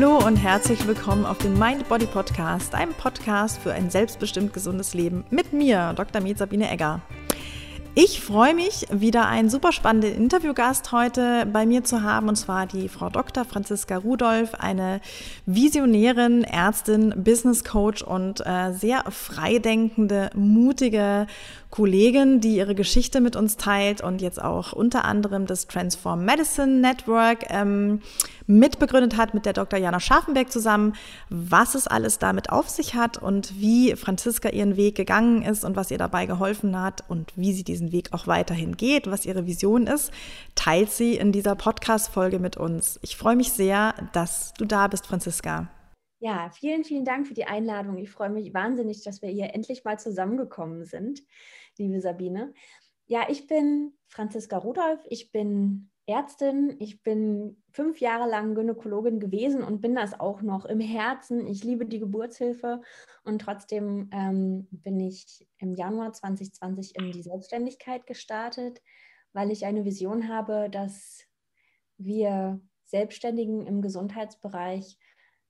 Hallo und herzlich willkommen auf dem Mind-Body-Podcast, einem Podcast für ein selbstbestimmt gesundes Leben mit mir, Dr. Med. Sabine Egger. Ich freue mich, wieder einen super spannenden Interviewgast heute bei mir zu haben, und zwar die Frau Dr. Franziska Rudolph, eine Visionärin, Ärztin, Business Coach und sehr freidenkende, mutige Kollegin, die ihre Geschichte mit uns teilt und jetzt auch unter anderem das Transform Medicine Network mitbegründet hat mit der Dr. Jana Scharfenberg zusammen, was es alles damit auf sich hat und wie Franziska ihren Weg gegangen ist und was ihr dabei geholfen hat und wie sie diesen Weg auch weiterhin geht, was ihre Vision ist, teilt sie in dieser Podcast-Folge mit uns. Ich freue mich sehr, dass du da bist, Franziska. Ja, vielen, vielen Dank für die Einladung. Ich freue mich wahnsinnig, dass wir hier endlich mal zusammengekommen sind, liebe Sabine. Ja, ich bin Franziska Rudolph, ich bin Ärztin, ich bin 5 Jahre lang Gynäkologin gewesen und bin das auch noch im Herzen. Ich liebe die Geburtshilfe und trotzdem bin ich im Januar 2020 in die Selbstständigkeit gestartet, weil ich eine Vision habe, dass wir Selbstständigen im Gesundheitsbereich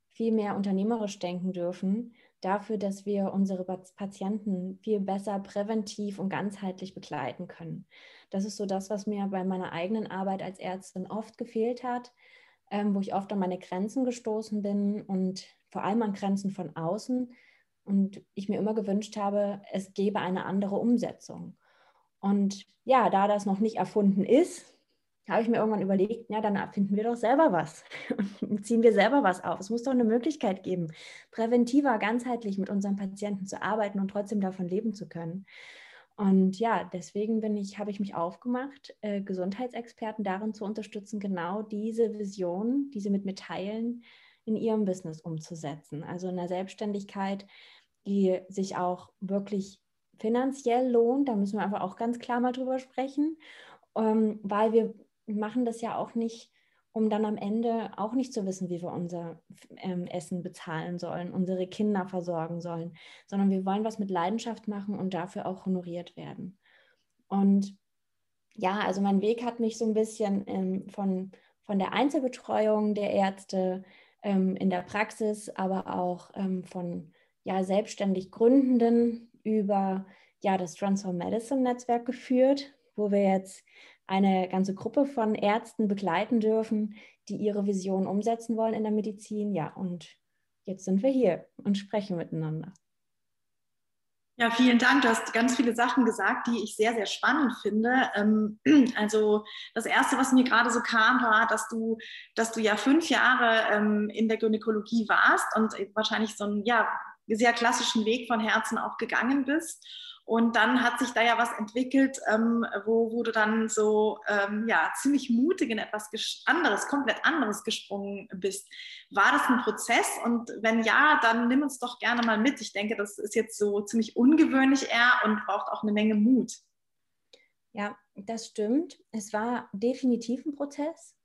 viel mehr unternehmerisch denken dürfen, dafür, dass wir unsere Patienten viel besser präventiv und ganzheitlich begleiten können. Das ist so das, was mir bei meiner eigenen Arbeit als Ärztin oft gefehlt hat, wo ich oft an meine Grenzen gestoßen bin und vor allem an Grenzen von außen. Und ich mir immer gewünscht habe, es gäbe eine andere Umsetzung. Und ja, da das noch nicht erfunden ist, habe ich mir irgendwann überlegt, ja, dann erfinden wir doch selber was und ziehen wir selber was auf. Es muss doch eine Möglichkeit geben, präventiver, ganzheitlich mit unseren Patienten zu arbeiten und trotzdem davon leben zu können. Und ja, deswegen habe ich mich aufgemacht, Gesundheitsexperten darin zu unterstützen, genau diese Vision, die sie mit mir teilen, in ihrem Business umzusetzen. Also in einer Selbstständigkeit, die sich auch wirklich finanziell lohnt. Da müssen wir einfach auch ganz klar mal drüber sprechen, weil wir machen das ja auch nicht, um dann am Ende auch nicht zu wissen, wie wir unser Essen bezahlen sollen, unsere Kinder versorgen sollen, sondern wir wollen was mit Leidenschaft machen und dafür auch honoriert werden. Und ja, also mein Weg hat mich so ein bisschen von der Einzelbetreuung der Ärzte in der Praxis, aber auch von ja, selbstständig Gründenden über ja, das Transform Medicine Netzwerk geführt, wo wir jetzt eine ganze Gruppe von Ärzten begleiten dürfen, die ihre Vision umsetzen wollen in der Medizin. Ja, und jetzt sind wir hier und sprechen miteinander. Ja, vielen Dank. Du hast ganz viele Sachen gesagt, die ich sehr, sehr spannend finde. Also das Erste, was mir gerade so kam, war, dass du ja 5 Jahre in der Gynäkologie warst und wahrscheinlich so einen ja, sehr klassischen Weg von Herzen auch gegangen bist. Und dann hat sich da ja was entwickelt, wo du dann so ja, ziemlich mutig in etwas komplett anderes gesprungen bist. War das ein Prozess? Und wenn ja, dann nimm uns doch gerne mal mit. Ich denke, das ist jetzt so ziemlich ungewöhnlich eher und braucht auch eine Menge Mut. Ja, das stimmt. Es war definitiv ein Prozess.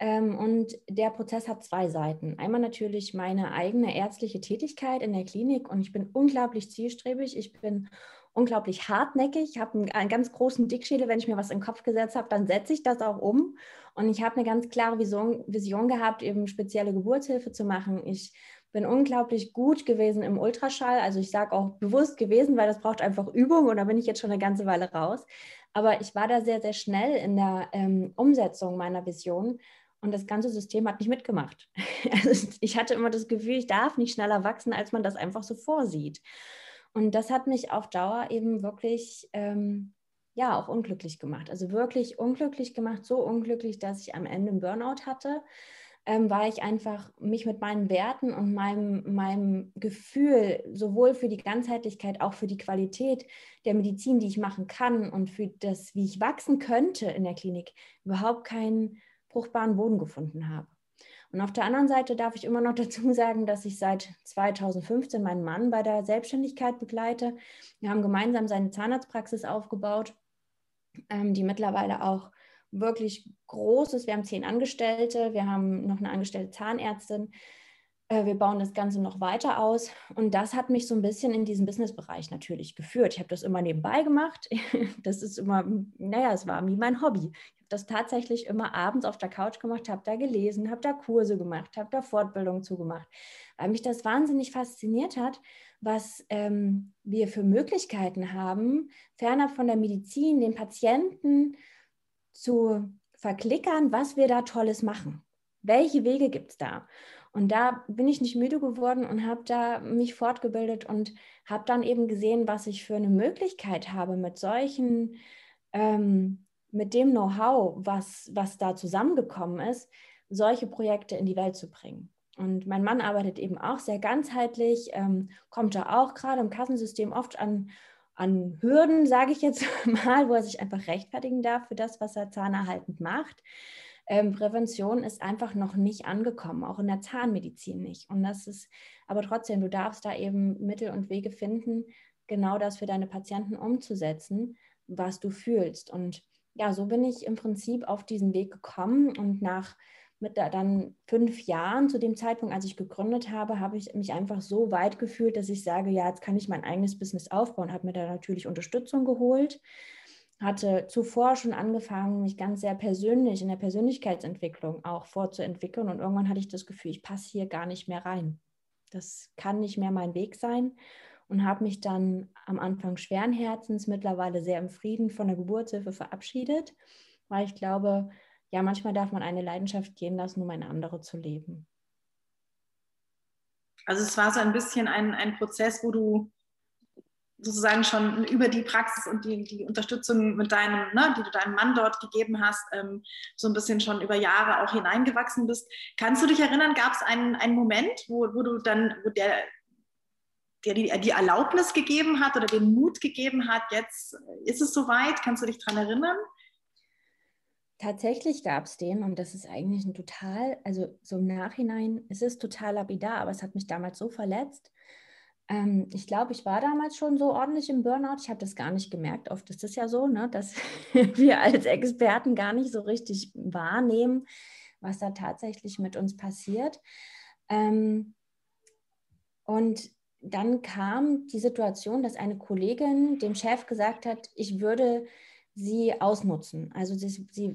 Und der Prozess hat 2 Seiten. Einmal natürlich meine eigene ärztliche Tätigkeit in der Klinik und ich bin unglaublich zielstrebig, ich bin unglaublich hartnäckig, ich habe einen ganz großen Dickschädel, wenn ich mir was in den Kopf gesetzt habe, dann setze ich das auch um und ich habe eine ganz klare Vision gehabt, eben spezielle Geburtshilfe zu machen. Ich bin unglaublich gut gewesen im Ultraschall, also ich sage auch bewusst gewesen, weil das braucht einfach Übung und da bin ich jetzt schon eine ganze Weile raus, aber ich war da sehr, sehr schnell in der Umsetzung meiner Vision. Und das ganze System hat nicht mitgemacht. Also ich hatte immer das Gefühl, ich darf nicht schneller wachsen, als man das einfach so vorsieht. Und das hat mich auf Dauer eben wirklich, ja, auch unglücklich gemacht. Also wirklich unglücklich gemacht, so unglücklich, dass ich am Ende einen Burnout hatte, weil ich einfach mich mit meinen Werten und meinem Gefühl sowohl für die Ganzheitlichkeit, auch für die Qualität der Medizin, die ich machen kann und für das, wie ich wachsen könnte in der Klinik, überhaupt keinen fruchtbaren Boden gefunden habe. Und auf der anderen Seite darf ich immer noch dazu sagen, dass ich seit 2015 meinen Mann bei der Selbstständigkeit begleite. Wir haben gemeinsam seine Zahnarztpraxis aufgebaut, die mittlerweile auch wirklich groß ist. Wir haben 10 Angestellte, wir haben noch eine angestellte Zahnärztin. Wir bauen das Ganze noch weiter aus und das hat mich so ein bisschen in diesen Businessbereich natürlich geführt. Ich habe das immer nebenbei gemacht. Das ist immer, naja, es war nie mein Hobby. Ich habe das tatsächlich immer abends auf der Couch gemacht, habe da gelesen, habe da Kurse gemacht, habe da Fortbildungen zugemacht, weil mich das wahnsinnig fasziniert hat, was wir für Möglichkeiten haben, fernab von der Medizin, den Patienten zu verklickern, was wir da Tolles machen. Welche Wege gibt es da? Und da bin ich nicht müde geworden und habe da mich fortgebildet und habe dann eben gesehen, was ich für eine Möglichkeit habe mit solchen, mit dem Know-how, was da zusammengekommen ist, solche Projekte in die Welt zu bringen. Und mein Mann arbeitet eben auch sehr ganzheitlich, kommt da auch gerade im Kassensystem oft an Hürden, sage ich jetzt mal, wo er sich einfach rechtfertigen darf für das, was er zahnerhaltend macht. Prävention ist einfach noch nicht angekommen, auch in der Zahnmedizin nicht. Und das ist, aber trotzdem, du darfst da eben Mittel und Wege finden, genau das für deine Patienten umzusetzen, was du fühlst. Und ja, so bin ich im Prinzip auf diesen Weg gekommen und dann 5 Jahren zu dem Zeitpunkt, als ich gegründet habe, habe ich mich einfach so weit gefühlt, dass ich sage, ja, jetzt kann ich mein eigenes Business aufbauen, habe mir da natürlich Unterstützung geholt, hatte zuvor schon angefangen, mich ganz sehr persönlich in der Persönlichkeitsentwicklung auch vorzuentwickeln und irgendwann hatte ich das Gefühl, ich passe hier gar nicht mehr rein. Das kann nicht mehr mein Weg sein und habe mich dann am Anfang schweren Herzens, mittlerweile sehr im Frieden, von der Geburtshilfe verabschiedet, weil ich glaube, ja, manchmal darf man eine Leidenschaft gehen lassen, um eine andere zu leben. Also es war so ein bisschen ein Prozess, wo du sozusagen schon über die Praxis und die Unterstützung mit die du deinem Mann dort gegeben hast, so ein bisschen schon über Jahre auch hineingewachsen bist. Kannst du dich erinnern, gab es einen Moment, wo du dann, wo der die Erlaubnis gegeben hat oder den Mut gegeben hat, jetzt ist es soweit, kannst du dich daran erinnern? Tatsächlich gab es den, und das ist eigentlich also so im Nachhinein, es ist total lapidar, aber es hat mich damals so verletzt. Ich glaube, ich war damals schon so ordentlich im Burnout. Ich habe das gar nicht gemerkt. Oft ist es ja so, ne, dass wir als Experten gar nicht so richtig wahrnehmen, was da tatsächlich mit uns passiert. Und dann kam die Situation, dass eine Kollegin dem Chef gesagt hat, ich würde sie ausnutzen. Also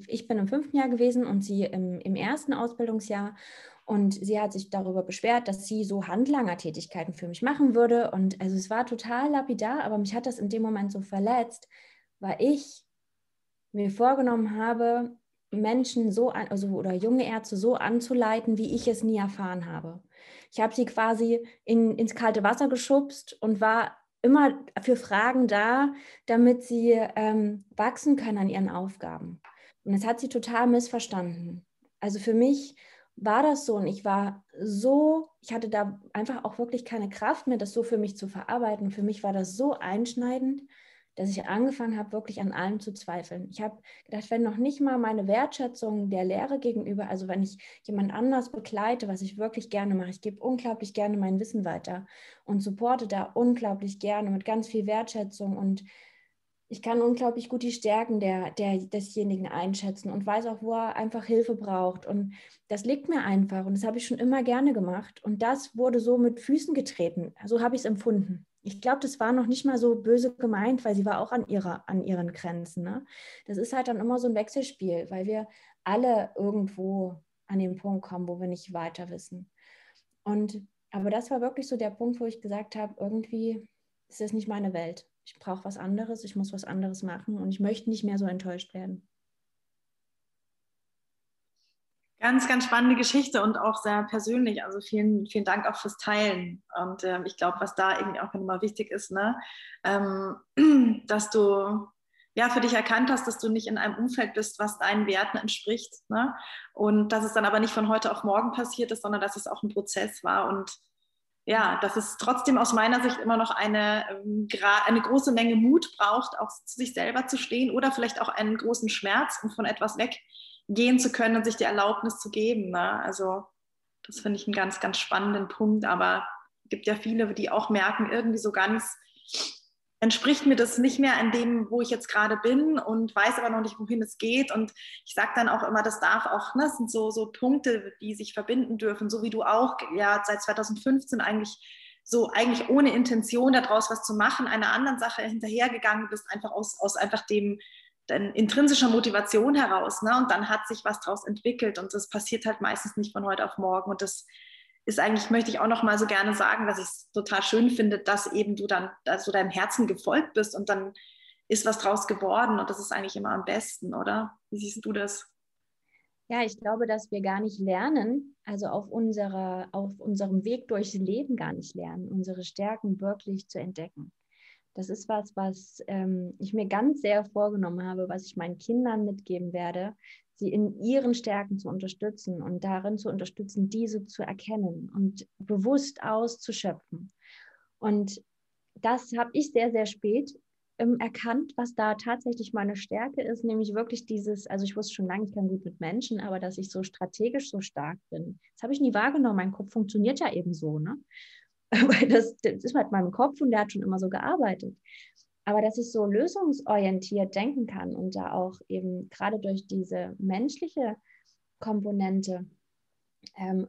ich bin im 5. Jahr gewesen und sie im 1. Ausbildungsjahr und sie hat sich darüber beschwert, dass sie so Handlanger-Tätigkeiten für mich machen würde und also es war total lapidar, aber mich hat das in dem Moment so verletzt, weil ich mir vorgenommen habe, Menschen oder junge Ärzte so anzuleiten, wie ich es nie erfahren habe. Ich habe sie quasi ins kalte Wasser geschubst und war immer für Fragen da, damit sie wachsen können an ihren Aufgaben. Und das hat sie total missverstanden. Also für mich war das so und ich hatte da einfach auch wirklich keine Kraft mehr, das so für mich zu verarbeiten. Für mich war das so einschneidend, dass ich angefangen habe, wirklich an allem zu zweifeln. Ich habe gedacht, wenn noch nicht mal meine Wertschätzung der Lehre gegenüber, also wenn ich jemand anders begleite, was ich wirklich gerne mache, ich gebe unglaublich gerne mein Wissen weiter und supporte da unglaublich gerne mit ganz viel Wertschätzung und ich kann unglaublich gut die Stärken desjenigen einschätzen und weiß auch, wo er einfach Hilfe braucht. Und das liegt mir einfach und das habe ich schon immer gerne gemacht. Und das wurde so mit Füßen getreten. So habe ich es empfunden. Ich glaube, das war noch nicht mal so böse gemeint, weil sie war auch an ihren Grenzen. Ne? Das ist halt dann immer so ein Wechselspiel, weil wir alle irgendwo an den Punkt kommen, wo wir nicht weiter wissen. Aber das war wirklich so der Punkt, wo ich gesagt habe, irgendwie ist das nicht meine Welt. Ich brauche was anderes, ich muss was anderes machen und ich möchte nicht mehr so enttäuscht werden. Ganz, ganz spannende Geschichte und auch sehr persönlich. Also vielen, vielen Dank auch fürs Teilen. Und ich glaube, was da irgendwie auch nochmal wichtig ist, ne? Dass du ja für dich erkannt hast, dass du nicht in einem Umfeld bist, was deinen Werten entspricht. Ne? Und dass es dann aber nicht von heute auf morgen passiert ist, sondern dass es auch ein Prozess war. Und ja, dass es trotzdem aus meiner Sicht immer noch eine große Menge Mut braucht, auch zu sich selber zu stehen oder vielleicht auch einen großen Schmerz, um von etwas weggehen zu können und sich die Erlaubnis zu geben. Ne? Also das finde ich einen ganz, ganz spannenden Punkt, aber es gibt ja viele, die auch merken, irgendwie so ganz, spricht mir das nicht mehr an dem, wo ich jetzt gerade bin und weiß aber noch nicht, wohin es geht. Und ich sage dann auch immer, das darf auch, ne, das sind so Punkte, die sich verbinden dürfen, so wie du auch ja seit 2015 eigentlich ohne Intention daraus was zu machen, einer anderen Sache hinterhergegangen bist, einfach aus einfach dem intrinsischer Motivation heraus, ne? Und dann hat sich was daraus entwickelt und das passiert halt meistens nicht von heute auf morgen. Und das ist eigentlich, möchte ich auch noch mal so gerne sagen, dass ich es total schön finde, dass eben du dann also deinem Herzen gefolgt bist und dann ist was draus geworden und das ist eigentlich immer am besten, oder? Wie siehst du das? Ja, ich glaube, dass wir gar nicht lernen, also auf unserem Weg durchs Leben gar nicht lernen, unsere Stärken wirklich zu entdecken. Das ist was ich mir ganz sehr vorgenommen habe, was ich meinen Kindern mitgeben werde, sie in ihren Stärken zu unterstützen und darin zu unterstützen, diese zu erkennen und bewusst auszuschöpfen. Und das habe ich sehr, sehr spät erkannt, was da tatsächlich meine Stärke ist, nämlich wirklich dieses, also ich wusste schon lange, ich kann gut mit Menschen, aber dass ich so strategisch so stark bin, das habe ich nie wahrgenommen, mein Kopf funktioniert ja eben so, ne? Weil das ist halt mein Kopf und der hat schon immer so gearbeitet. Aber dass ich so lösungsorientiert denken kann und da auch eben gerade durch diese menschliche Komponente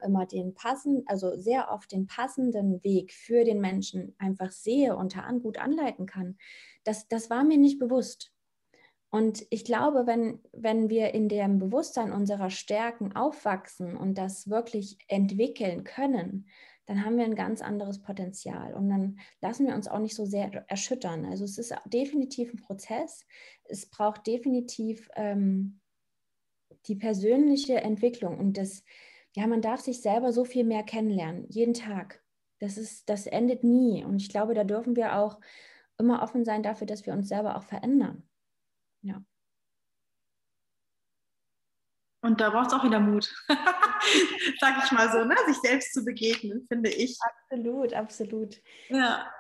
immer sehr oft den passenden Weg für den Menschen einfach sehe und gut anleiten kann, das war mir nicht bewusst. Und ich glaube, wenn wir in dem Bewusstsein unserer Stärken aufwachsen und das wirklich entwickeln können, dann haben wir ein ganz anderes Potenzial und dann lassen wir uns auch nicht so sehr erschüttern. Also es ist definitiv ein Prozess. Es braucht definitiv die persönliche Entwicklung und das, ja, man darf sich selber so viel mehr kennenlernen, jeden Tag. Das endet nie und ich glaube, da dürfen wir auch immer offen sein dafür, dass wir uns selber auch verändern. Ja. Und da braucht es auch wieder Mut, sag ich mal so, ne? Sich selbst zu begegnen, finde ich. Absolut, absolut. Ja.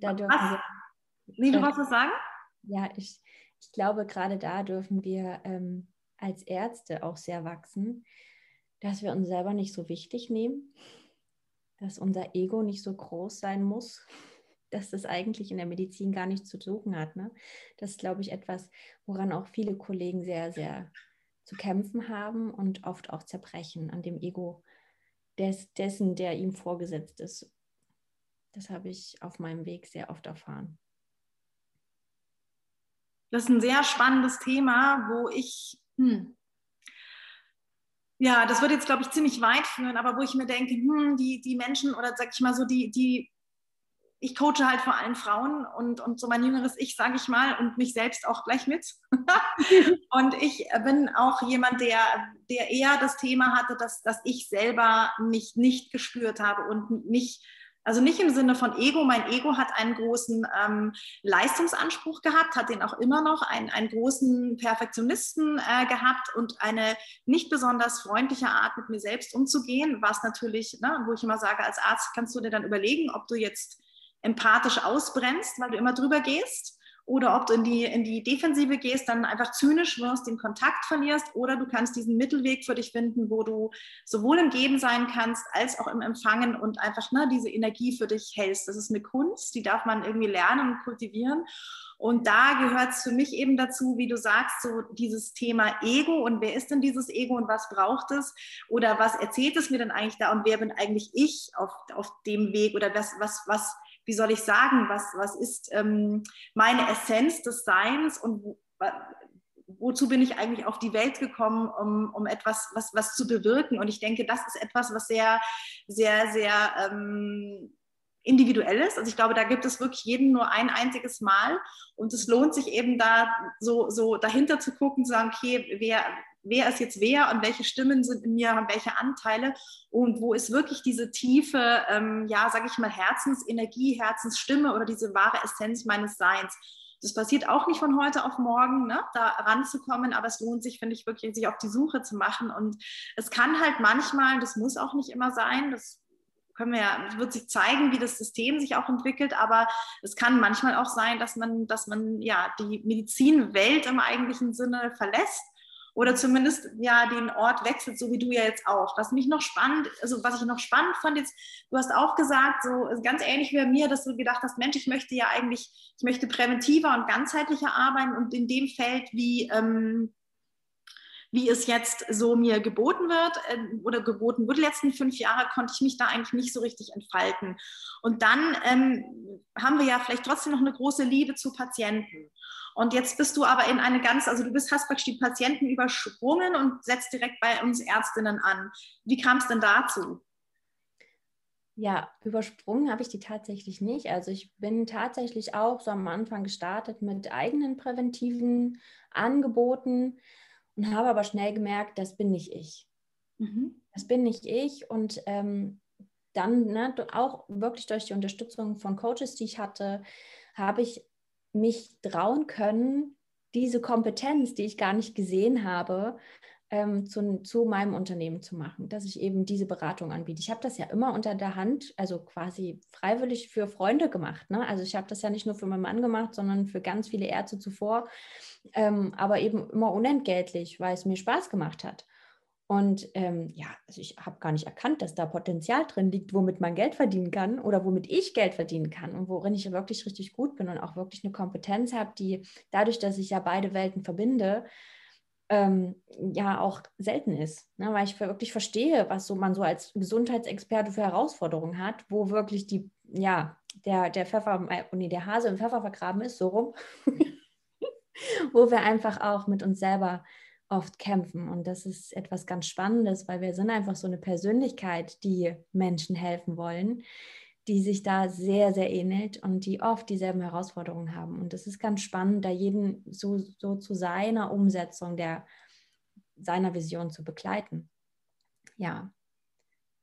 Da dürfen wir, nee, du wolltest was sagen? Ja, ich glaube, gerade da dürfen wir als Ärzte auch sehr wachsen, dass wir uns selber nicht so wichtig nehmen, dass unser Ego nicht so groß sein muss, dass das eigentlich in der Medizin gar nichts zu suchen hat, ne? Das ist, glaube ich, etwas, woran auch viele Kollegen sehr, sehr zu kämpfen haben und oft auch zerbrechen an dem Ego dessen, der ihm vorgesetzt ist. Das habe ich auf meinem Weg sehr oft erfahren. Das ist ein sehr spannendes Thema, wo ich, ja, das würde jetzt, glaube ich, ziemlich weit führen, aber wo ich mir denke, die Menschen oder sag ich mal so, ich coache halt vor allem Frauen und so mein jüngeres Ich, sage ich mal, und mich selbst auch gleich mit. Und ich bin auch jemand, der eher das Thema hatte, dass ich selber mich nicht gespürt habe und nicht, also nicht im Sinne von Ego. Mein Ego hat einen großen Leistungsanspruch gehabt, hat den auch immer noch, einen großen Perfektionisten gehabt und eine nicht besonders freundliche Art, mit mir selbst umzugehen, was natürlich, ne, wo ich immer sage, als Arzt kannst du dir dann überlegen, ob du jetzt empathisch ausbremst, weil du immer drüber gehst, oder ob du in die Defensive gehst, dann einfach zynisch wirst, den Kontakt verlierst, oder du kannst diesen Mittelweg für dich finden, wo du sowohl im Geben sein kannst, als auch im Empfangen und einfach, ne, diese Energie für dich hältst. Das ist eine Kunst, die darf man irgendwie lernen und kultivieren. Und da gehört es für mich eben dazu, wie du sagst, so dieses Thema Ego und wer ist denn dieses Ego und was braucht es oder was erzählt es mir denn eigentlich da und wer bin eigentlich ich auf dem Weg oder was wie soll ich sagen, was ist meine Essenz des Seins und wozu bin ich eigentlich auf die Welt gekommen, um etwas was zu bewirken? Und ich denke, das ist etwas, was sehr, sehr, sehr individuell ist. Also ich glaube, da gibt es wirklich jeden nur ein einziges Mal und es lohnt sich eben da so dahinter zu gucken, zu sagen, okay, wer ist jetzt wer und welche Stimmen sind in mir, welche Anteile und wo ist wirklich diese tiefe, ja, sage ich mal, Herzensenergie, Herzensstimme oder diese wahre Essenz meines Seins. Das passiert auch nicht von heute auf morgen, ne, da ranzukommen, aber es lohnt sich, finde ich, wirklich, sich auf die Suche zu machen und es kann halt manchmal, das muss auch nicht immer sein, das können wir ja, wird sich zeigen, wie das System sich auch entwickelt, aber es kann manchmal auch sein, dass man ja die Medizinwelt im eigentlichen Sinne verlässt oder zumindest ja den Ort wechselt, so wie du ja jetzt auch. Was ich noch spannend fand jetzt, du hast auch gesagt, so ganz ähnlich wie bei mir, dass du gedacht hast, Mensch, ich möchte präventiver und ganzheitlicher arbeiten und in dem Feld, wie es jetzt so mir geboten wird oder geboten wurde. Die letzten 5 Jahre konnte ich mich da eigentlich nicht so richtig entfalten. Und dann haben wir ja vielleicht trotzdem noch eine große Liebe zu Patienten. Und jetzt bist du aber in eine ganz, also hast praktisch die Patienten übersprungen und setzt direkt bei uns Ärztinnen an. Wie kam es denn dazu? Ja, übersprungen habe ich die tatsächlich nicht. Also ich bin tatsächlich auch so am Anfang gestartet mit eigenen präventiven Angeboten und habe aber schnell gemerkt, das bin nicht ich. Mhm. Das bin nicht ich und dann auch wirklich durch die Unterstützung von Coaches, die ich hatte, habe ich mich trauen können, diese Kompetenz, die ich gar nicht gesehen habe, zu meinem Unternehmen zu machen, dass ich eben diese Beratung anbiete. Ich habe das ja immer unter der Hand, also quasi freiwillig für Freunde gemacht. Ne? Also ich habe das ja nicht nur für meinen Mann gemacht, sondern für ganz viele Ärzte zuvor, aber eben immer unentgeltlich, weil es mir Spaß gemacht hat. Und also ich habe gar nicht erkannt, dass da Potenzial drin liegt, womit man Geld verdienen kann oder womit ich Geld verdienen kann und worin ich wirklich richtig gut bin und auch wirklich eine Kompetenz habe, die dadurch, dass ich ja beide Welten verbinde, auch selten ist, ne? Weil ich wirklich verstehe, was so man so als Gesundheitsexperte für Herausforderungen hat, wo wirklich der Hase im Pfeffer vergraben ist, so rum, wo wir einfach auch mit uns selber oft kämpfen. Und das ist etwas ganz Spannendes, weil wir sind einfach so eine Persönlichkeit, die Menschen helfen wollen, die sich da sehr, sehr ähnelt und die oft dieselben Herausforderungen haben. Und das ist ganz spannend, da jeden so zu seiner Umsetzung, seiner Vision zu begleiten. Ja.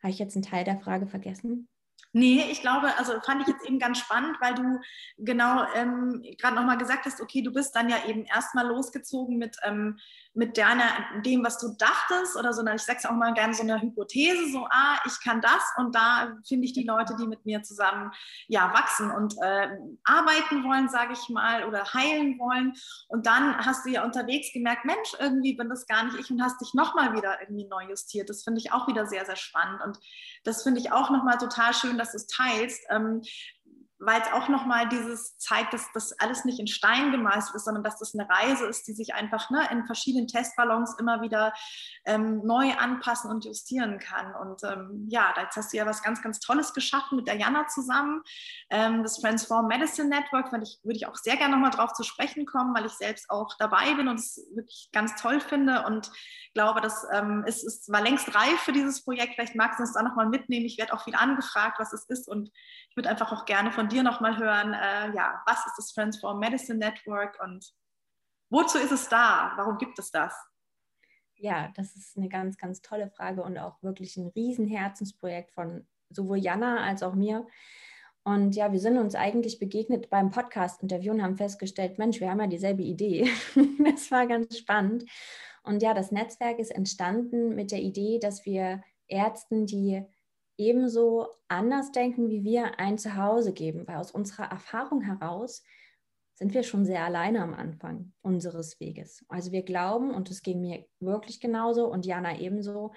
Habe ich jetzt einen Teil der Frage vergessen? Nee, ich glaube, fand ich jetzt eben ganz spannend, weil du genau gerade nochmal gesagt hast, okay, du bist dann ja eben erstmal losgezogen mit dem, was du dachtest oder so, ich sage es auch mal gerne, so eine Hypothese, so, ich kann das und da finde ich die Leute, die mit mir zusammen wachsen und arbeiten wollen, sage ich mal, oder heilen wollen. Und dann hast du ja unterwegs gemerkt, Mensch, irgendwie bin das gar nicht ich und hast dich nochmal wieder irgendwie neu justiert. Das finde ich auch wieder sehr, sehr spannend und das finde ich auch nochmal total schön, dass du es teilst, weil es auch nochmal dieses zeigt, dass das alles nicht in Stein gemeißelt ist, sondern dass das eine Reise ist, die sich einfach in verschiedenen Testballons immer wieder neu anpassen und justieren kann. Und jetzt hast du ja was ganz, ganz Tolles geschaffen mit der Jana zusammen. Das Transform Medicine Network würde ich auch sehr gerne nochmal drauf zu sprechen kommen, weil ich selbst auch dabei bin und es wirklich ganz toll finde und glaube, das war längst reif für dieses Projekt. Vielleicht magst du uns da nochmal mitnehmen. Ich werde auch viel angefragt, was es ist und ich würde einfach auch gerne von dir nochmal hören, was ist das Transform Medicine Network und wozu ist es da? Warum gibt es das? Ja, das ist eine ganz, ganz tolle Frage und auch wirklich ein riesen Herzensprojekt von sowohl Jana als auch mir. Und ja, wir sind uns eigentlich begegnet beim Podcast-Interview und haben festgestellt, Mensch, wir haben ja dieselbe Idee. Das war ganz spannend. Und ja, das Netzwerk ist entstanden mit der Idee, dass wir Ärzten, die ebenso anders denken wie wir, ein Zuhause geben, weil aus unserer Erfahrung heraus sind wir schon sehr alleine am Anfang unseres Weges. Also wir glauben, und es ging mir wirklich genauso und Jana ebenso,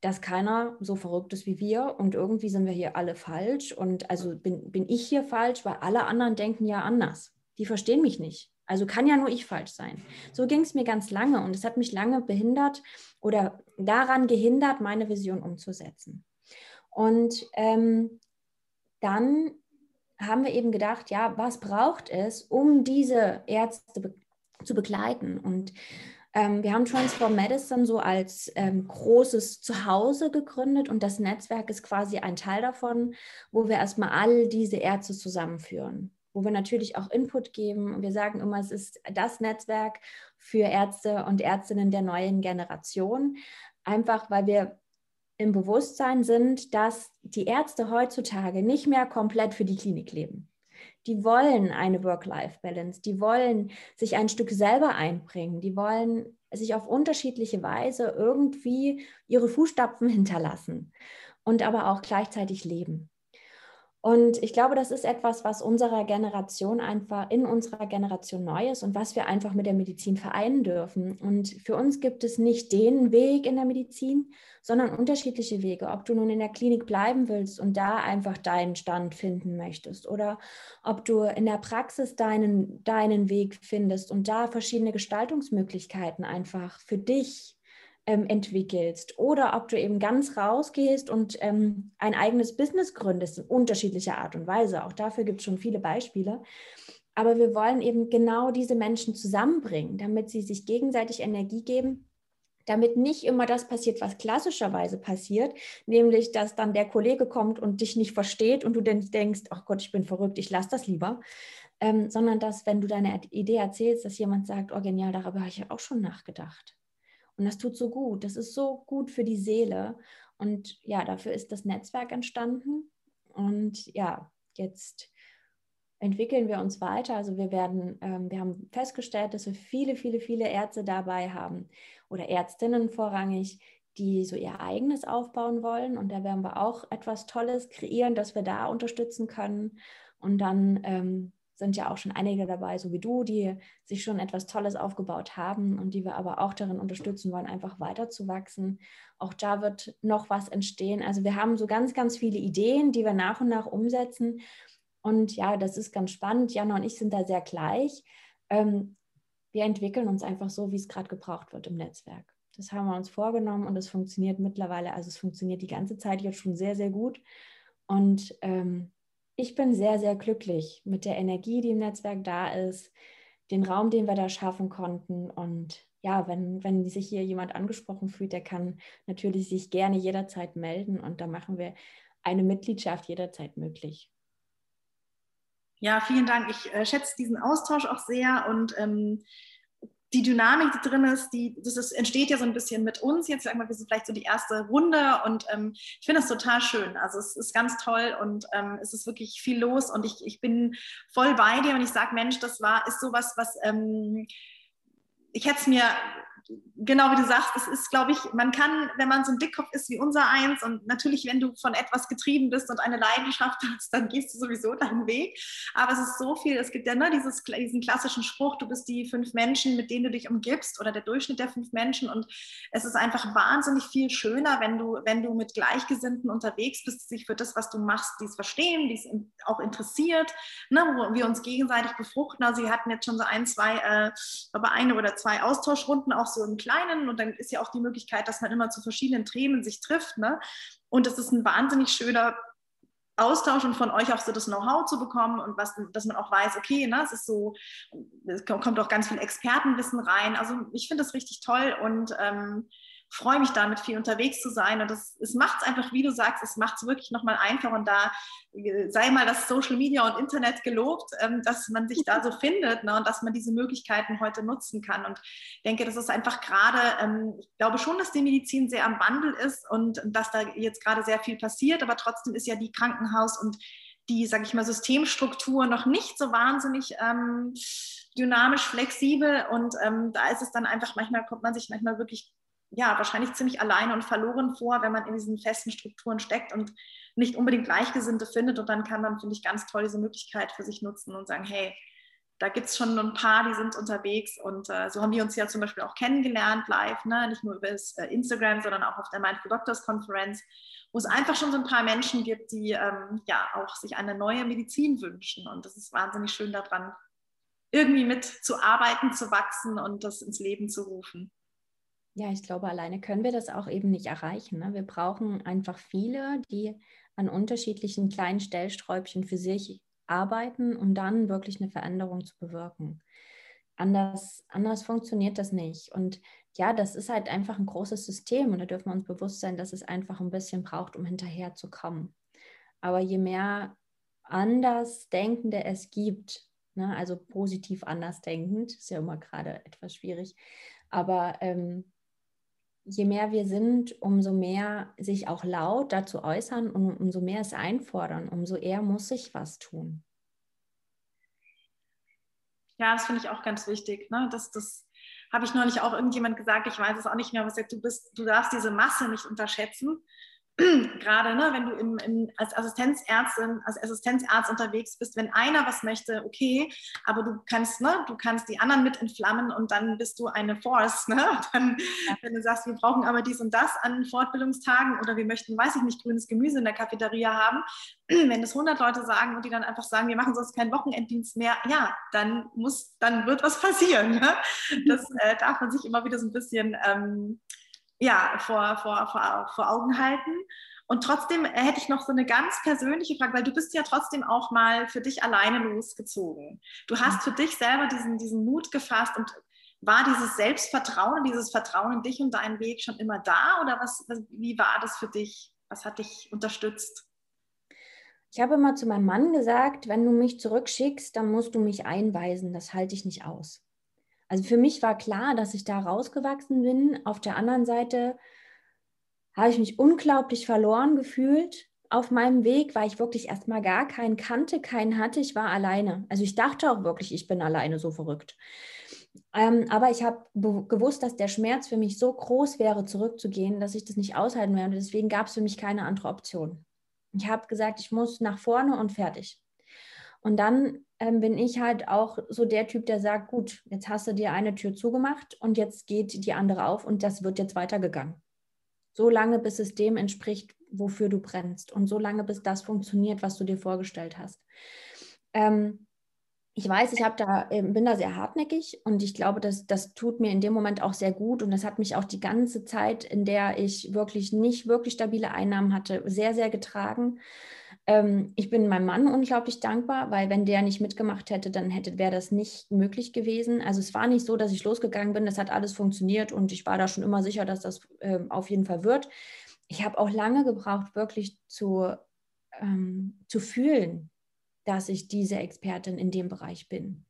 dass keiner so verrückt ist wie wir und irgendwie sind wir hier alle falsch und also bin ich hier falsch, weil alle anderen denken ja anders. Die verstehen mich nicht. Also kann ja nur ich falsch sein. So ging es mir ganz lange und es hat mich lange behindert oder daran gehindert, meine Vision umzusetzen. Und dann haben wir eben gedacht, was braucht es, um diese Ärzte zu begleiten? Und wir haben Transform Medicine so als großes Zuhause gegründet und das Netzwerk ist quasi ein Teil davon, wo wir erstmal all diese Ärzte zusammenführen, wo wir natürlich auch Input geben. Wir sagen immer, es ist das Netzwerk für Ärzte und Ärztinnen der neuen Generation, einfach weil wir im Bewusstsein sind, dass die Ärzte heutzutage nicht mehr komplett für die Klinik leben. Die wollen eine Work-Life-Balance, die wollen sich ein Stück selber einbringen, die wollen sich auf unterschiedliche Weise irgendwie ihre Fußstapfen hinterlassen und aber auch gleichzeitig leben. Und ich glaube, das ist etwas, was in unserer Generation neu ist und was wir einfach mit der Medizin vereinen dürfen. Und für uns gibt es nicht den Weg in der Medizin, sondern unterschiedliche Wege. Ob du nun in der Klinik bleiben willst und da einfach deinen Stand finden möchtest oder ob du in der Praxis deinen Weg findest und da verschiedene Gestaltungsmöglichkeiten einfach für dich entwickelst oder ob du eben ganz rausgehst und ein eigenes Business gründest in unterschiedlicher Art und Weise. Auch dafür gibt es schon viele Beispiele. Aber wir wollen eben genau diese Menschen zusammenbringen, damit sie sich gegenseitig Energie geben, damit nicht immer das passiert, was klassischerweise passiert, nämlich, dass dann der Kollege kommt und dich nicht versteht und du dann denkst, ach Gott, ich bin verrückt, ich lasse das lieber. Sondern dass, wenn du deine Idee erzählst, dass jemand sagt, oh genial, darüber habe ich ja auch schon nachgedacht. Und das tut so gut, das ist so gut für die Seele. Und ja, dafür ist das Netzwerk entstanden. Und ja, jetzt entwickeln wir uns weiter. Also wir haben festgestellt, dass wir viele, viele, viele Ärzte dabei haben oder Ärztinnen vorrangig, die so ihr eigenes aufbauen wollen. Und da werden wir auch etwas Tolles kreieren, dass wir da unterstützen können. Und dann sind ja auch schon einige dabei, so wie du, die sich schon etwas Tolles aufgebaut haben und die wir aber auch darin unterstützen wollen, einfach weiterzuwachsen. Auch da wird noch was entstehen. Also wir haben so ganz, ganz viele Ideen, die wir nach und nach umsetzen. Und ja, das ist ganz spannend. Jana und ich sind da sehr gleich. Wir entwickeln uns einfach so, wie es gerade gebraucht wird im Netzwerk. Das haben wir uns vorgenommen und es funktioniert mittlerweile. Also es funktioniert die ganze Zeit jetzt schon sehr, sehr gut. Und ich bin sehr, sehr glücklich mit der Energie, die im Netzwerk da ist, den Raum, den wir da schaffen konnten. Und ja, wenn sich hier jemand angesprochen fühlt, der kann natürlich sich gerne jederzeit melden. Und da machen wir eine Mitgliedschaft jederzeit möglich. Ja, vielen Dank. Ich schätze diesen Austausch auch sehr und die Dynamik, die drin ist, das entsteht ja so ein bisschen mit uns jetzt. Wir sind vielleicht so die erste Runde und ich finde das total schön. Also es ist ganz toll und es ist wirklich viel los und ich bin voll bei dir und ich sage, Mensch, ist sowas, was ich hätte es mir, genau wie du sagst, es ist, glaube ich, man kann, wenn man so ein Dickkopf ist wie unser eins und natürlich, wenn du von etwas getrieben bist und eine Leidenschaft hast, dann gehst du sowieso deinen Weg, aber es ist so viel, es gibt ja diesen klassischen Spruch, du bist die 5 Menschen, mit denen du dich umgibst oder der Durchschnitt der 5 Menschen und es ist einfach wahnsinnig viel schöner, wenn du mit Gleichgesinnten unterwegs bist, die sich für das, was du machst, die es verstehen, die es auch interessiert, wo wir uns gegenseitig befruchten. Also wir hatten jetzt schon so eine oder zwei Austauschrunden auch so im Kleinen und dann ist ja auch die Möglichkeit, dass man immer zu verschiedenen Themen sich trifft, ne? Und das ist ein wahnsinnig schöner Austausch und von euch auch so das Know-how zu bekommen und dass man auch weiß, okay, ne, es ist so, es kommt auch ganz viel Expertenwissen rein. Also ich finde das richtig toll und freue mich damit, viel unterwegs zu sein und es macht es einfach, wie du sagst, es macht es wirklich nochmal einfach und da sei mal das Social Media und Internet gelobt, dass man sich da so findet, ne, und dass man diese Möglichkeiten heute nutzen kann und ich denke, das ist einfach gerade, ich glaube schon, dass die Medizin sehr am Wandel ist und dass da jetzt gerade sehr viel passiert, aber trotzdem ist ja die Krankenhaus- und die, sage ich mal, Systemstruktur noch nicht so wahnsinnig dynamisch, flexibel und da ist es dann einfach, kommt man sich manchmal wirklich ja, wahrscheinlich ziemlich alleine und verloren vor, wenn man in diesen festen Strukturen steckt und nicht unbedingt Gleichgesinnte findet. Und dann kann man, finde ich, ganz toll diese Möglichkeit für sich nutzen und sagen, hey, da gibt es schon ein paar, die sind unterwegs. Und so haben wir uns ja zum Beispiel auch kennengelernt live, ne? Nicht nur über das Instagram, sondern auch auf der Mindful Doctors Conference, wo es einfach schon so ein paar Menschen gibt, die ja auch sich eine neue Medizin wünschen. Und das ist wahnsinnig schön daran, irgendwie mitzuarbeiten, zu wachsen und das ins Leben zu rufen. Ja, ich glaube, alleine können wir das auch eben nicht erreichen, ne? Wir brauchen einfach viele, die an unterschiedlichen kleinen Stellsträubchen für sich arbeiten, um dann wirklich eine Veränderung zu bewirken. Anders funktioniert das nicht. Und ja, das ist halt einfach ein großes System und da dürfen wir uns bewusst sein, dass es einfach ein bisschen braucht, um hinterherzukommen. Aber je mehr Andersdenkende es gibt, ne? Also positiv andersdenkend, ist ja immer gerade etwas schwierig, aber je mehr wir sind, umso mehr sich auch laut dazu äußern und umso mehr es einfordern, umso eher muss sich was tun. Ja, das finde ich auch ganz wichtig, ne? Das habe ich neulich auch irgendjemand gesagt, ich weiß es auch nicht mehr, was sagt, du darfst diese Masse nicht unterschätzen. gerade, ne, wenn du als Assistenzärztin, als Assistenzarzt unterwegs bist, wenn einer was möchte, okay, aber du kannst die anderen mit entflammen und dann bist du eine Force, ne? Dann, wenn du sagst, wir brauchen aber dies und das an Fortbildungstagen oder wir möchten, weiß ich nicht, grünes Gemüse in der Cafeteria haben, wenn es 100 Leute sagen und die dann einfach sagen, wir machen sonst keinen Wochenenddienst mehr, ja, dann wird was passieren, ne? Das darf man sich immer wieder so ein bisschen vor Augen halten. Und trotzdem hätte ich noch so eine ganz persönliche Frage, weil du bist ja trotzdem auch mal für dich alleine losgezogen. Du hast für dich selber diesen Mut gefasst, und war dieses Selbstvertrauen, dieses Vertrauen in dich und deinen Weg schon immer da, oder wie war das für dich? Was hat dich unterstützt? Ich habe immer zu meinem Mann gesagt, wenn du mich zurückschickst, dann musst du mich einweisen, das halte ich nicht aus. Also für mich war klar, dass ich da rausgewachsen bin. Auf der anderen Seite habe ich mich unglaublich verloren gefühlt auf meinem Weg, weil ich wirklich erstmal gar keinen kannte, keinen hatte. Ich war alleine. Also ich dachte auch wirklich, ich bin alleine, so verrückt. Aber ich habe gewusst, dass der Schmerz für mich so groß wäre, zurückzugehen, dass ich das nicht aushalten werde. Deswegen gab es für mich keine andere Option. Ich habe gesagt, ich muss nach vorne und fertig. Und dann bin ich halt auch so der Typ, der sagt, gut, jetzt hast du dir eine Tür zugemacht und jetzt geht die andere auf und das wird jetzt weitergegangen. So lange, bis es dem entspricht, wofür du brennst, und so lange, bis das funktioniert, was du dir vorgestellt hast. Ich weiß, bin da sehr hartnäckig, und ich glaube, das tut mir in dem Moment auch sehr gut, und das hat mich auch die ganze Zeit, in der ich wirklich nicht wirklich stabile Einnahmen hatte, sehr, sehr getragen. Ich bin meinem Mann unglaublich dankbar, weil wenn der nicht mitgemacht hätte, dann wäre das nicht möglich gewesen. Also es war nicht so, dass ich losgegangen bin, das hat alles funktioniert und ich war da schon immer sicher, dass das auf jeden Fall wird. Ich habe auch lange gebraucht, wirklich zu fühlen, dass ich diese Expertin in dem Bereich bin.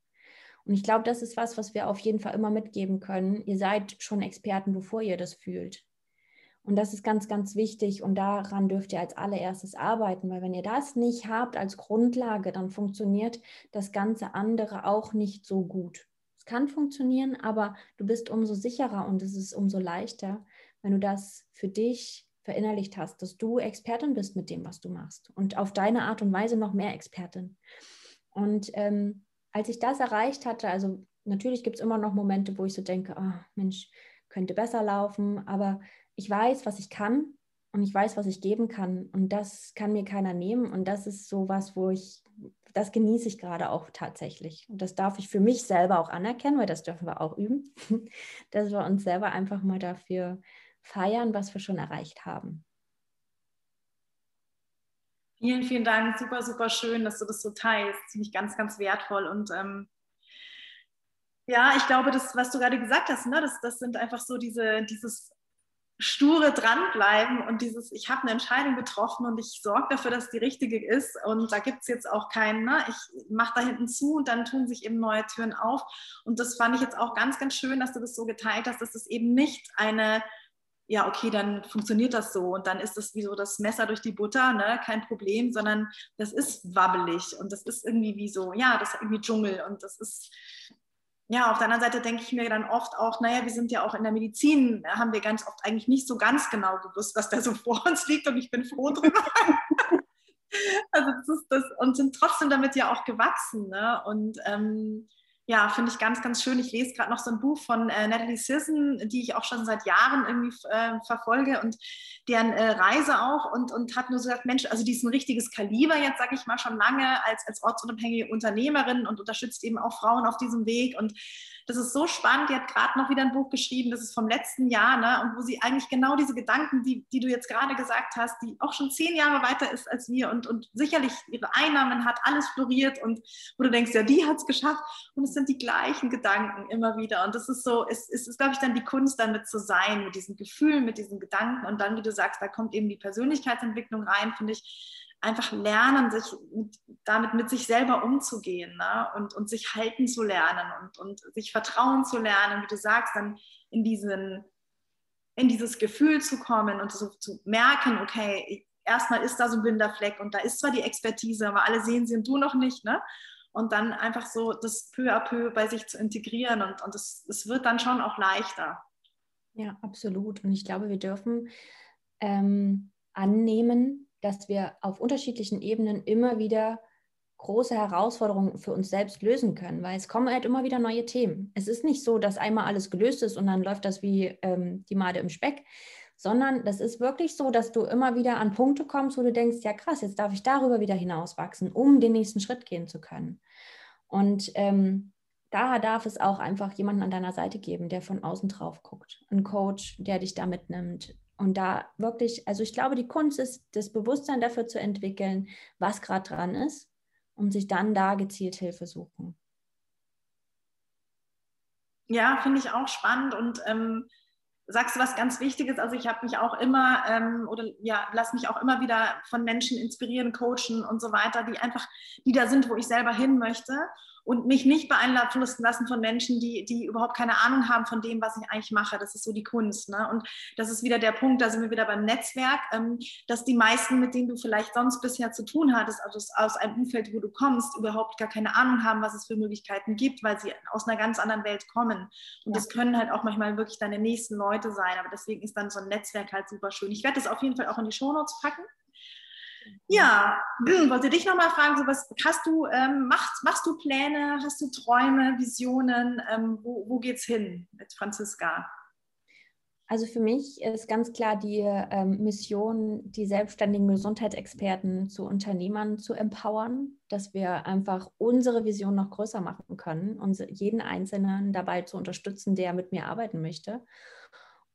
Und ich glaube, das ist was wir auf jeden Fall immer mitgeben können. Ihr seid schon Experten, bevor ihr das fühlt. Und das ist ganz, ganz wichtig, und daran dürft ihr als allererstes arbeiten, weil wenn ihr das nicht habt als Grundlage, dann funktioniert das ganze andere auch nicht so gut. Es kann funktionieren, aber du bist umso sicherer und es ist umso leichter, wenn du das für dich verinnerlicht hast, dass du Expertin bist mit dem, was du machst, und auf deine Art und Weise noch mehr Expertin. Und als ich das erreicht hatte, also natürlich gibt es immer noch Momente, wo ich so denke, oh, Mensch, könnte besser laufen, aber ich weiß, was ich kann, und ich weiß, was ich geben kann, und das kann mir keiner nehmen, und das ist sowas, das genieße ich gerade auch tatsächlich, und das darf ich für mich selber auch anerkennen, weil das dürfen wir auch üben, dass wir uns selber einfach mal dafür feiern, was wir schon erreicht haben. Vielen, vielen Dank, super, super schön, dass du das so teilst, finde ich ganz, ganz wertvoll, und ja, ich glaube, das, was du gerade gesagt hast, ne, das sind einfach so dieses sture Dranbleiben und dieses, ich habe eine Entscheidung getroffen und ich sorge dafür, dass die richtige ist, und da gibt es jetzt auch keinen, ne? Ich mache da hinten zu und dann tun sich eben neue Türen auf, und das fand ich jetzt auch ganz, ganz schön, dass du das so geteilt hast, dass es eben nicht eine, ja okay, dann funktioniert das so und dann ist das wie so das Messer durch die Butter, ne? Kein Problem, sondern das ist wabbelig und das ist irgendwie wie so, ja, das ist irgendwie Dschungel, und das ist... Ja, auf der anderen Seite denke ich mir dann oft auch, naja, wir sind ja auch in der Medizin, haben wir ganz oft eigentlich nicht so ganz genau gewusst, was da so vor uns liegt, und ich bin froh drüber. Also das ist das, und sind trotzdem damit ja auch gewachsen, ne? Und ja, finde ich ganz, ganz schön. Ich lese gerade noch so ein Buch von Natalie Sisson, die ich auch schon seit Jahren irgendwie verfolge, und deren Reise auch, und hat nur so gesagt, Mensch, also die ist ein richtiges Kaliber jetzt, sage ich mal, schon lange als ortsunabhängige Unternehmerin und unterstützt eben auch Frauen auf diesem Weg, und das ist so spannend. Die hat gerade noch wieder ein Buch geschrieben, das ist vom letzten Jahr, ne? Und wo sie eigentlich genau diese Gedanken, die du jetzt gerade gesagt hast, die auch schon 10 Jahre weiter ist als wir und sicherlich ihre Einnahmen hat, alles floriert, und wo du denkst, ja, die hat es geschafft, und es sind die gleichen Gedanken immer wieder, und das ist so, es ist, glaube ich, dann die Kunst, damit zu sein, mit diesen Gefühlen, mit diesen Gedanken, und dann, wie du sagst, da kommt eben die Persönlichkeitsentwicklung rein, finde ich, einfach lernen, sich mit sich selber umzugehen, ne? Und sich halten zu lernen und sich vertrauen zu lernen, wie du sagst, dann in dieses Gefühl zu kommen und so zu merken, okay, erstmal ist da so ein blinder Fleck und da ist zwar die Expertise, aber alle sehen sie und du noch nicht, ne? Und dann einfach so das peu à peu bei sich zu integrieren, und es wird dann schon auch leichter. Ja, absolut. Und ich glaube, wir dürfen annehmen, dass wir auf unterschiedlichen Ebenen immer wieder große Herausforderungen für uns selbst lösen können, weil es kommen halt immer wieder neue Themen. Es ist nicht so, dass einmal alles gelöst ist und dann läuft das wie die Made im Speck, sondern das ist wirklich so, dass du immer wieder an Punkte kommst, wo du denkst, ja krass, jetzt darf ich darüber wieder hinauswachsen, um den nächsten Schritt gehen zu können. Und da darf es auch einfach jemanden an deiner Seite geben, der von außen drauf guckt, einen Coach, der dich da mitnimmt. Und da wirklich, also ich glaube, die Kunst ist, das Bewusstsein dafür zu entwickeln, was gerade dran ist, und sich dann da gezielt Hilfe suchen. Ja, finde ich auch spannend. Und sagst du was ganz Wichtiges? Also ich habe mich auch immer, lass mich auch immer wieder von Menschen inspirieren, coachen und so weiter, die einfach, die da sind, wo ich selber hin möchte. Und mich nicht beeinflussen lassen von Menschen, die überhaupt keine Ahnung haben von dem, was ich eigentlich mache. Das ist so die Kunst, ne? Und das ist wieder der Punkt, da sind wir wieder beim Netzwerk, dass die meisten, mit denen du vielleicht sonst bisher zu tun hattest, also aus einem Umfeld, wo du kommst, überhaupt gar keine Ahnung haben, was es für Möglichkeiten gibt, weil sie aus einer ganz anderen Welt kommen. Und das können halt auch manchmal wirklich deine nächsten Leute sein. Aber deswegen ist dann so ein Netzwerk halt super schön. Ich werde das auf jeden Fall auch in die Shownotes packen. Ja, wollte dich nochmal fragen, so was hast du, machst du Pläne, hast du Träume, Visionen, wo geht's hin mit Franziska? Also für mich ist ganz klar die Mission, die selbstständigen Gesundheitsexperten zu Unternehmern zu empowern, dass wir einfach unsere Vision noch größer machen können und jeden Einzelnen dabei zu unterstützen, der mit mir arbeiten möchte.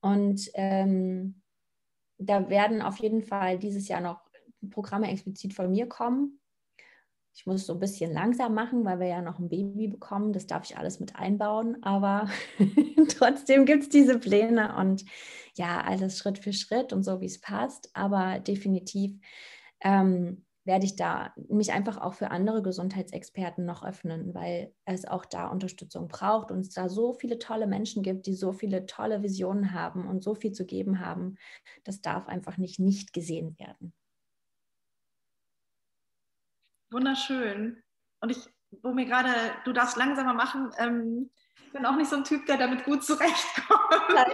Und da werden auf jeden Fall dieses Jahr noch Programme explizit von mir kommen. Ich muss es so ein bisschen langsam machen, weil wir ja noch ein Baby bekommen. Das darf ich alles mit einbauen, aber trotzdem gibt es diese Pläne und ja, alles Schritt für Schritt und so, wie es passt. Aber definitiv werde ich da mich einfach auch für andere Gesundheitsexperten noch öffnen, weil es auch da Unterstützung braucht und es da so viele tolle Menschen gibt, die so viele tolle Visionen haben und so viel zu geben haben. Das darf einfach nicht gesehen werden. Wunderschön. Und du darfst langsamer machen. Ich bin auch nicht so ein Typ, der damit gut zurechtkommt.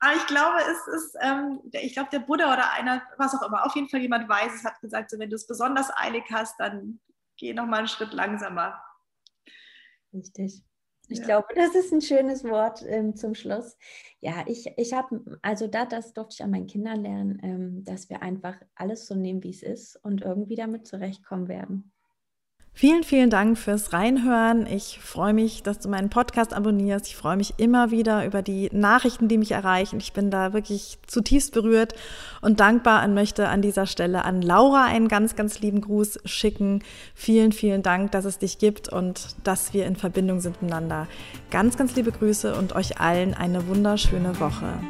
Aber ich glaube, der Buddha oder einer, was auch immer, auf jeden Fall jemand Weises hat gesagt, so, wenn du es besonders eilig hast, dann geh nochmal einen Schritt langsamer. Richtig. Ich glaube, das ist ein schönes Wort zum Schluss. Ja, ich habe, also das durfte ich an meinen Kindern lernen, dass wir einfach alles so nehmen, wie es ist und irgendwie damit zurechtkommen werden. Vielen, vielen Dank fürs Reinhören. Ich freue mich, dass du meinen Podcast abonnierst. Ich freue mich immer wieder über die Nachrichten, die mich erreichen. Ich bin da wirklich zutiefst berührt und dankbar und möchte an dieser Stelle an Laura einen ganz, ganz lieben Gruß schicken. Vielen, vielen Dank, dass es dich gibt und dass wir in Verbindung sind miteinander. Ganz, ganz liebe Grüße und euch allen eine wunderschöne Woche.